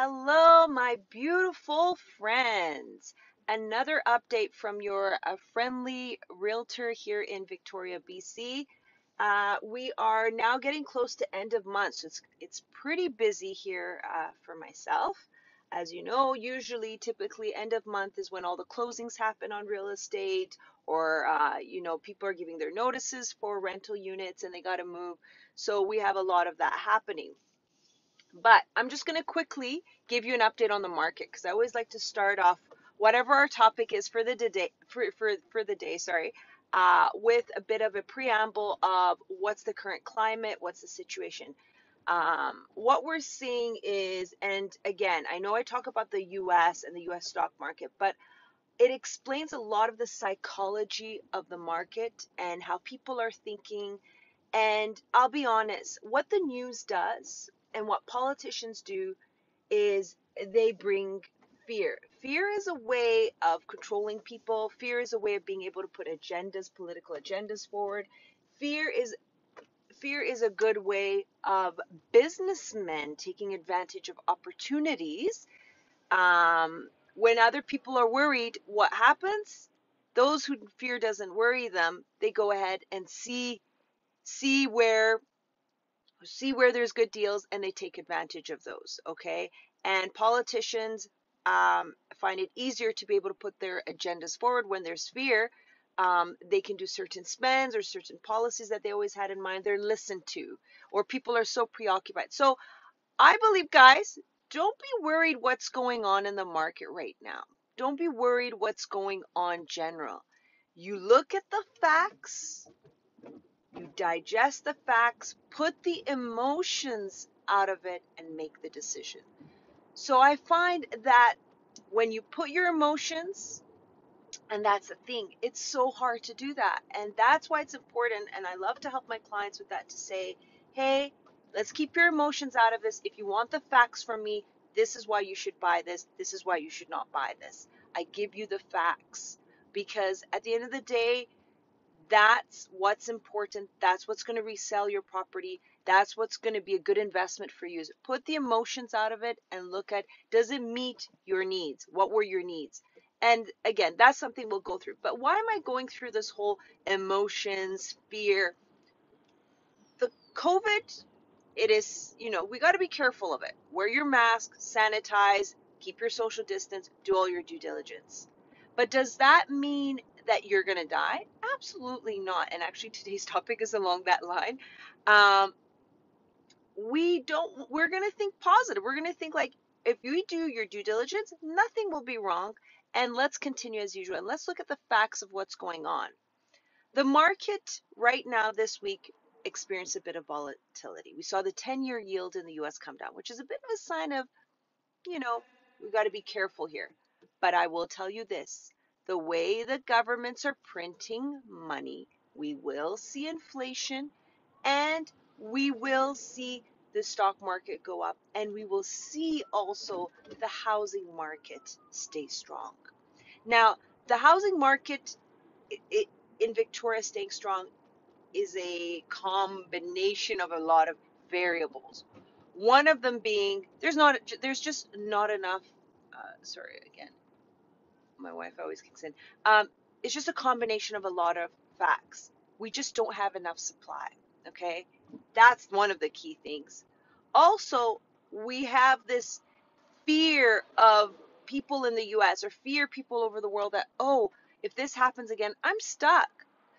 Hello, my beautiful friends. Another update from your friendly realtor here in Victoria, BC. We are now getting close to end of month. So it's pretty busy here for myself. As you know, typically end of month is when all the closings happen on real estate, or people are giving their notices for rental units and they got to move. So we have a lot of that happening. But I'm just going to quickly give you an update on the market, because I always like to start off whatever our topic is for the day, with a bit of a preamble of what's the current climate, what's the situation. What we're seeing is, and again, I know I talk about the U.S. and the U.S. stock market, but it explains a lot of the psychology of the market and how people are thinking. And I'll be honest, what the news does and what politicians do is they bring fear. Fear is a way of controlling people. Fear is a way of being able to put agendas, political agendas forward. Fear is a good way of businessmen taking advantage of opportunities. When other people are worried, what happens? Those who fear doesn't worry them, they go ahead and see where there's good deals, and they take advantage of those, okay? And politicians find it easier to be able to put their agendas forward when there's fear. They can do certain spends or certain policies that they always had in mind. They're listened to, or people are so preoccupied. So I believe, guys, don't be worried what's going on in the market right now. Don't be worried what's going on general. You look at the facts. You digest the facts, put the emotions out of it, and make the decision. So I find that when you put your emotions, and that's the thing, it's so hard to do that. And that's why it's important, and I love to help my clients with that, to say, hey, let's keep your emotions out of this. If you want the facts from me, this is why you should buy this. This is why you should not buy this. I give you the facts, because at the end of the day, that's what's important. That's what's going to resell your property. That's what's going to be a good investment for you. Put the emotions out of it and look at, does it meet your needs? What were your needs? And again, that's something we'll go through. But why am I going through this whole emotions, fear? The COVID, it is, we got to be careful of it. Wear your mask, sanitize, keep your social distance, do all your due diligence. But does that mean that you're going to die? Absolutely not. And actually today's topic is along that line. We're going to think positive. We're going to think like, if you do your due diligence, nothing will be wrong. And let's continue as usual. And let's look at the facts of what's going on. The market right now this week experienced a bit of volatility. We saw the 10-year yield in the U.S. come down, which is a bit of a sign of, we've got to be careful here. But I will tell you this. The way the governments are printing money, we will see inflation, and we will see the stock market go up, and we will see also the housing market stay strong. Now, the housing market in Victoria staying strong is a combination of a lot of variables. One of them being there's just not enough. Sorry again. My wife always kicks in. It's just a combination of a lot of facts. We just don't have enough supply, okay? That's one of the key things. Also, we have this fear of people in the U.S. or fear people over the world that, oh, if this happens again, I'm stuck.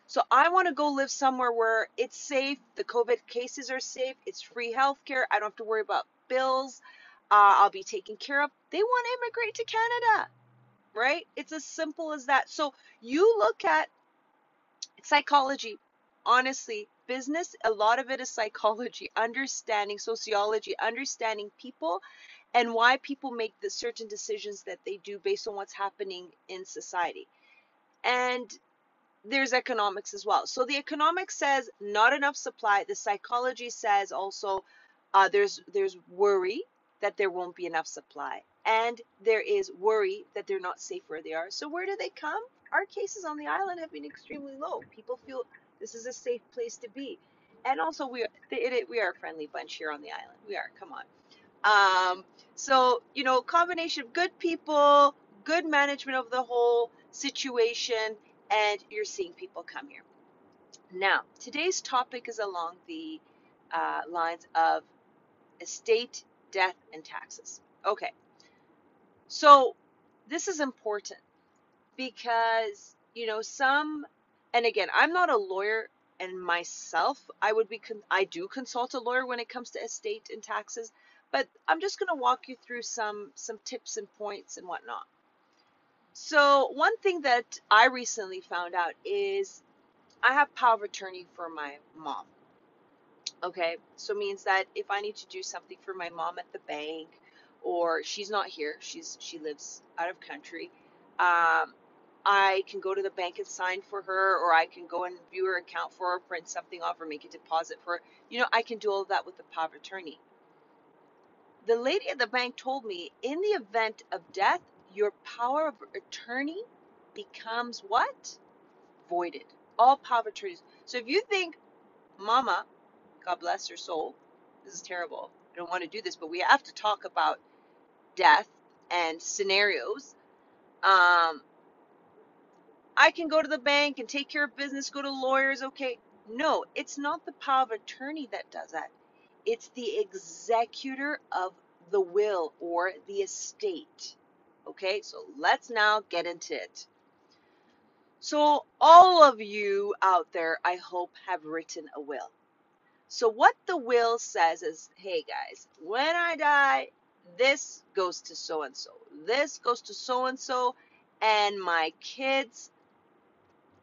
So I want to go live somewhere where it's safe, the COVID cases are safe, it's free healthcare, I don't have to worry about bills, I'll be taken care of. They want to immigrate to Canada. Right? It's as simple as that. So you look at psychology, honestly, business, a lot of it is psychology, understanding sociology, understanding people and why people make the certain decisions that they do based on what's happening in society. And there's economics as well. So the economics says not enough supply. The psychology says also there's worry that there won't be enough supply. And there is worry that they're not safe where they are. So where do they come? Our cases on the island have been extremely low. People feel this is a safe place to be. And also, we are a friendly bunch here on the island. We are, come on. So, you know, combination of good people, good management of the whole situation, and you're seeing people come here. Now, today's topic is along the lines of estate, death, and taxes. Okay, so this is important because, you know, and again, I'm not a lawyer, and myself, I do consult a lawyer when it comes to estate and taxes, but I'm just going to walk you through some tips and points and whatnot. So one thing that I recently found out is I have power of attorney for my mom. Okay, so it means that if I need to do something for my mom at the bank, or she's not here, she lives out of country, I can go to the bank and sign for her, or I can go and view her account for her, print something off, or make a deposit for her. You know, I can do all of that with the power of attorney. The lady at the bank told me, in the event of death, your power of attorney becomes what? Voided. All power of attorneys. So if you think, Mama, God bless her soul, this is terrible, I don't want to do this, but we have to talk about death and scenarios. I can go to the bank and take care of business, go to lawyers, okay. No, it's not the power of attorney that does that. It's the executor of the will or the estate. Okay, so let's now get into it. So all of you out there, I hope, have written a will. So what the will says is, hey guys, when I die, this goes to so-and-so, this goes to so-and-so, and my kids,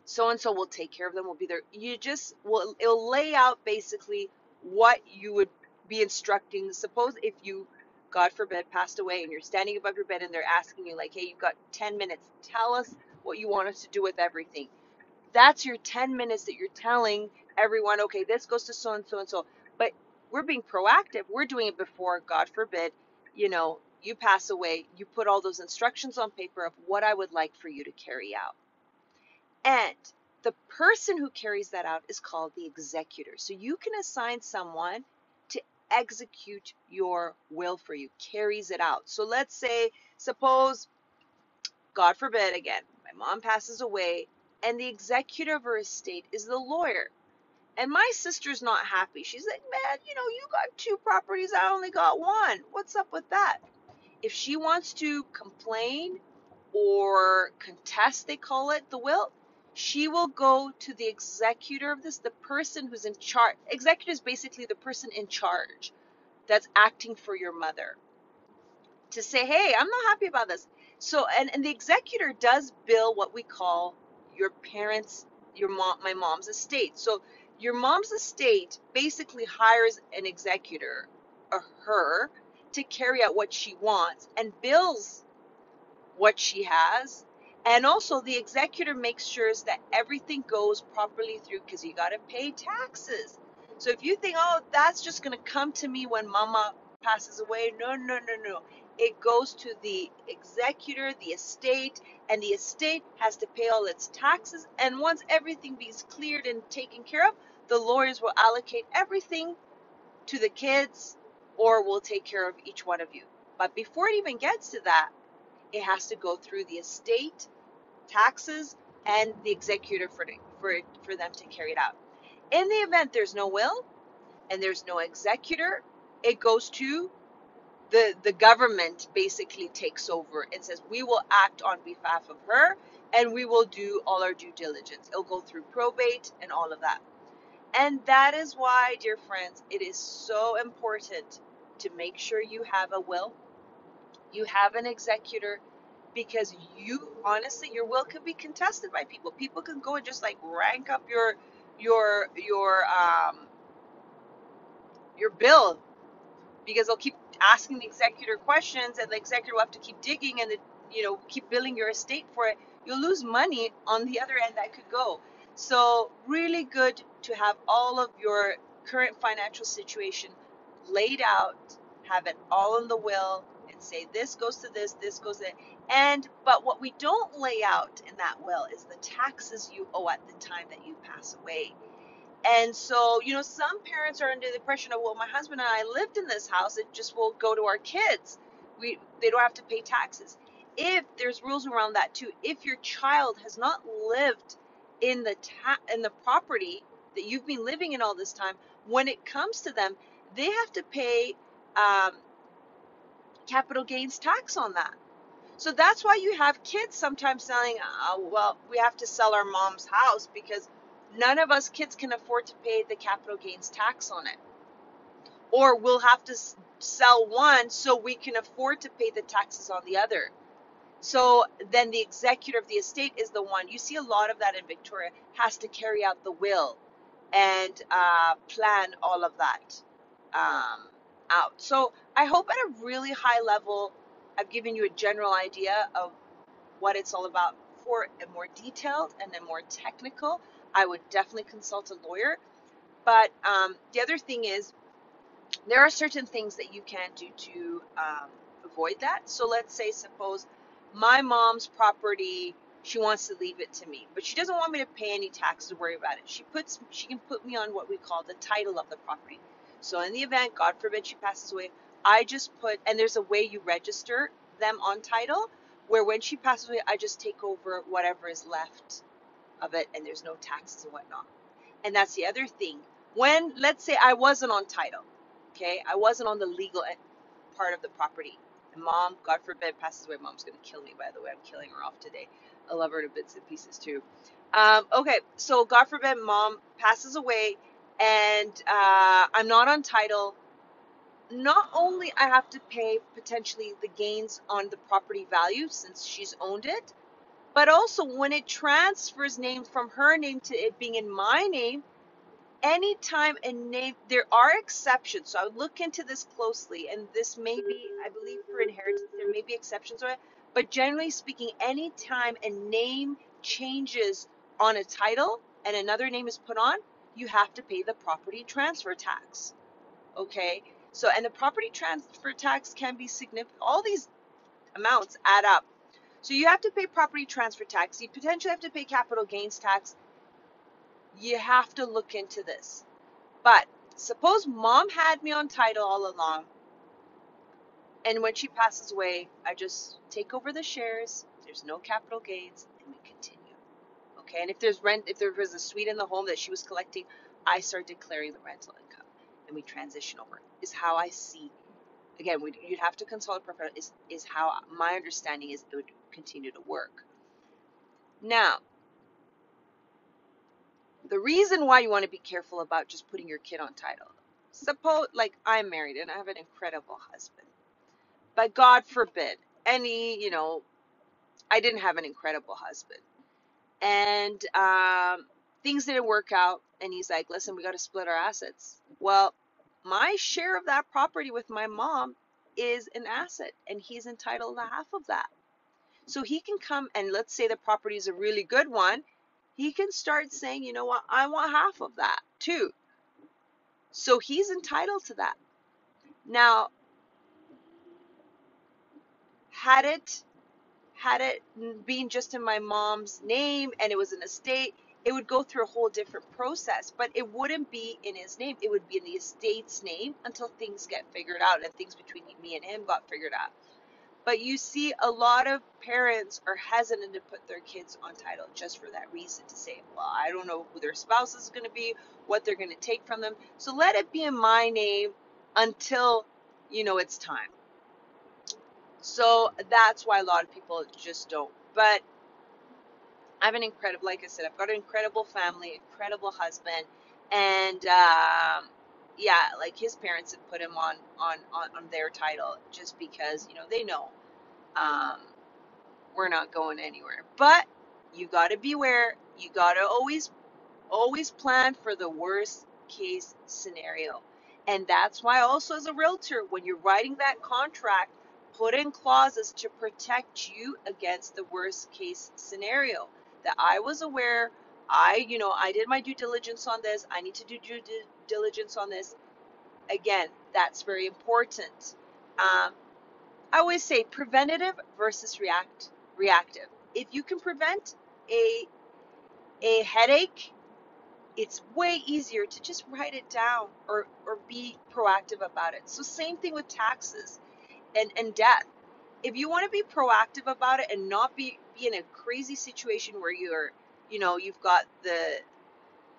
so-and-so will take care of them, will be there. It'll lay out basically what you would be instructing. Suppose if you, God forbid, passed away and you're standing above your bed and they're asking you like, hey, you've got 10 minutes. Tell us what you want us to do with everything. That's your 10 minutes that you're telling everyone, okay, this goes to so-and-so and so. But we're being proactive. We're doing it before, God forbid, you know, you pass away, you put all those instructions on paper of what I would like for you to carry out. And the person who carries that out is called the executor. So you can assign someone to execute your will for you, carries it out. So let's say, suppose, God forbid again, my mom passes away and the executor of her estate is the lawyer. And my sister's not happy. She's like, man, you know, you got two properties, I only got one. What's up with that? If she wants to complain or contest, they call it, the will, she will go to the executor of this, the person who's in charge. Executor is basically the person in charge that's acting for your mother to say, hey, I'm not happy about this. So, and the executor does bill what we call your parents, my mom's estate. So your mom's estate basically hires an executor, or her, to carry out what she wants and bills what she has. And also the executor makes sure that everything goes properly through, because you got to pay taxes. So if you think, oh, that's just going to come to me when Mama passes away, no. It goes to the executor, the estate, and the estate has to pay all its taxes. And once everything is cleared and taken care of, the lawyers will allocate everything to the kids, or will take care of each one of you. But before it even gets to that, it has to go through the estate, taxes, and the executor for them to carry it out. In the event there's no will and there's no executor, it goes to the government, basically takes over and says, we will act on behalf of her and we will do all our due diligence. It'll go through probate and all of that. And that is why, dear friends, it is so important to make sure you have a will, you have an executor, because you, honestly, your will can be contested by people. People can go and just like rank up your bill, because they'll keep asking the executor questions, and the executor will have to keep digging and keep billing your estate for it. You'll lose money on the other end that could go. So really good to have all of your current financial situation laid out, have it all in the will, and say this goes to this, this goes to that. But what we don't lay out in that will is the taxes you owe at the time that you pass away. And so, you know, some parents are under the impression of, well, my husband and I lived in this house. It just will go to our kids. They don't have to pay taxes. If there's rules around that too, if your child has not lived in the property that you've been living in all this time, when it comes to them, they have to pay capital gains tax on that. So that's why you have kids sometimes saying, well, we have to sell our mom's house because none of us kids can afford to pay the capital gains tax on it. Or we'll have to sell one so we can afford to pay the taxes on the other. So then the executor of the estate is the one. You see a lot of that in Victoria, has to carry out the will and plan all of that out. So I hope at a really high level, I've given you a general idea of what it's all about. For a more detailed and a more technical, I would definitely consult a lawyer. But the other thing is, there are certain things that you can do to avoid that. So let's say, suppose my mom's property, she wants to leave it to me, but she doesn't want me to pay any taxes or worry about it. She can put me on what we call the title of the property. So in the event, God forbid, she passes away, I just put, and there's a way you register them on title, where when she passes away, I just take over whatever is left of it, and there's no taxes and whatnot. And that's the other thing. When, let's say I wasn't on title, okay? I wasn't on the legal part of the property. And Mom, God forbid, passes away. Mom's going to kill me, by the way. I'm killing her off today. I love her to bits and pieces, too. Okay, so God forbid, Mom passes away, and I'm not on title. Not only I have to pay potentially the gains on the property value since she's owned it, but also when it transfers name from her name to it being in my name, anytime a name, there are exceptions. So I would look into this closely, and this may be, I believe, for inheritance, there may be exceptions to it, but generally speaking, anytime a name changes on a title and another name is put on, you have to pay the property transfer tax. Okay. So, and the property transfer tax can be significant. All these amounts add up. So you have to pay property transfer tax. You potentially have to pay capital gains tax. You have to look into this. But suppose Mom had me on title all along, and when she passes away, I just take over the shares. There's no capital gains, and we continue. Okay, and if there's rent, if there was a suite in the home that she was collecting, I start declaring the rental income. And we transition over, is how I see. Again, you'd have to consult a professional, is how my understanding is it would continue to work. Now, the reason why you want to be careful about just putting your kid on title. Suppose, like, I'm married and I have an incredible husband. But God forbid, I didn't have an incredible husband. And things didn't work out. And he's like, listen, we got to split our assets. Well, my share of that property with my mom is an asset, and he's entitled to half of that. So he can come, and let's say the property is a really good one. He can start saying, you know what, I want half of that too. So he's entitled to that. Now, had it been just in my mom's name and it was an estate, it would go through a whole different process, but it wouldn't be in his name. It would be in the estate's name until things get figured out, and things between me and him got figured out. But you see, a lot of parents are hesitant to put their kids on title just for that reason, to say, well, I don't know who their spouse is going to be, what they're going to take from them. So let it be in my name until, it's time. So that's why a lot of people just don't. But I have an incredible, like I said, I've got an incredible family, incredible husband, and his parents had put him on their title just because they know we're not going anywhere. But you got to beware. You got to always plan for the worst case scenario, and that's why also as a realtor, when you're writing that contract, put in clauses to protect you against the worst case scenario. That I was aware, I did my due diligence on this, I need to do due diligence on this. Again, that's very important. I always say preventative versus reactive. If you can prevent a headache it's way easier to just write it down or be proactive about it. So same thing with taxes and death. If you want to be proactive about it and not be in a crazy situation where you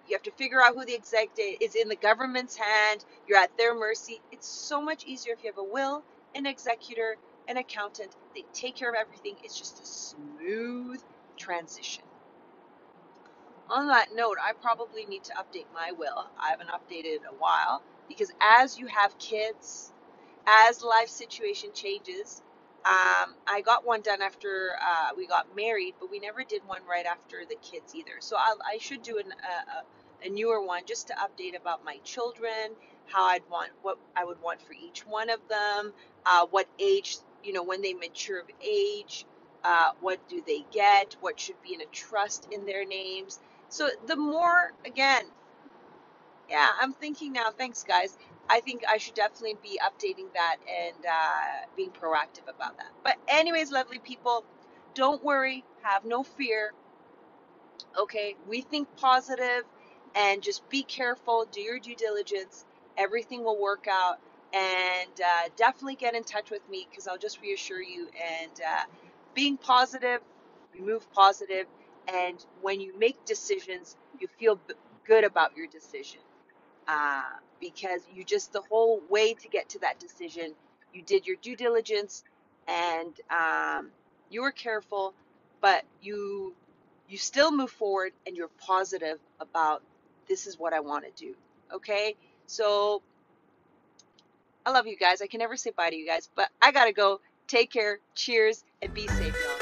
have to figure out who the executor is, in the government's hand, you're at their mercy. It's so much easier if you have a will, an executor, an accountant. They take care of everything. It's just a smooth transition. On that note, I probably need to update my will. I haven't updated in a while because as you have kids, as life situation changes, I got one done after we got married, but we never did one right after the kids either. So I should do a newer one just to update about my children, what I would want for each one of them, what age, when they mature of age, what do they get, what should be in a trust in their names. So the more, again, yeah, I'm thinking now, thanks guys, I think I should definitely be updating that and being proactive about that. But anyways, lovely people, don't worry, have no fear. Okay, we think positive and just be careful, do your due diligence. Everything will work out, and definitely get in touch with me because I'll just reassure you. And being positive, remove positive, and when you make decisions, you feel good about your decision. Because the whole way to get to that decision, you did your due diligence and you were careful, but you still move forward and you're positive about this is what I want to do. Okay, so I love you guys. I can never say bye to you guys, but I gotta go. Take care, cheers, and be safe, y'all.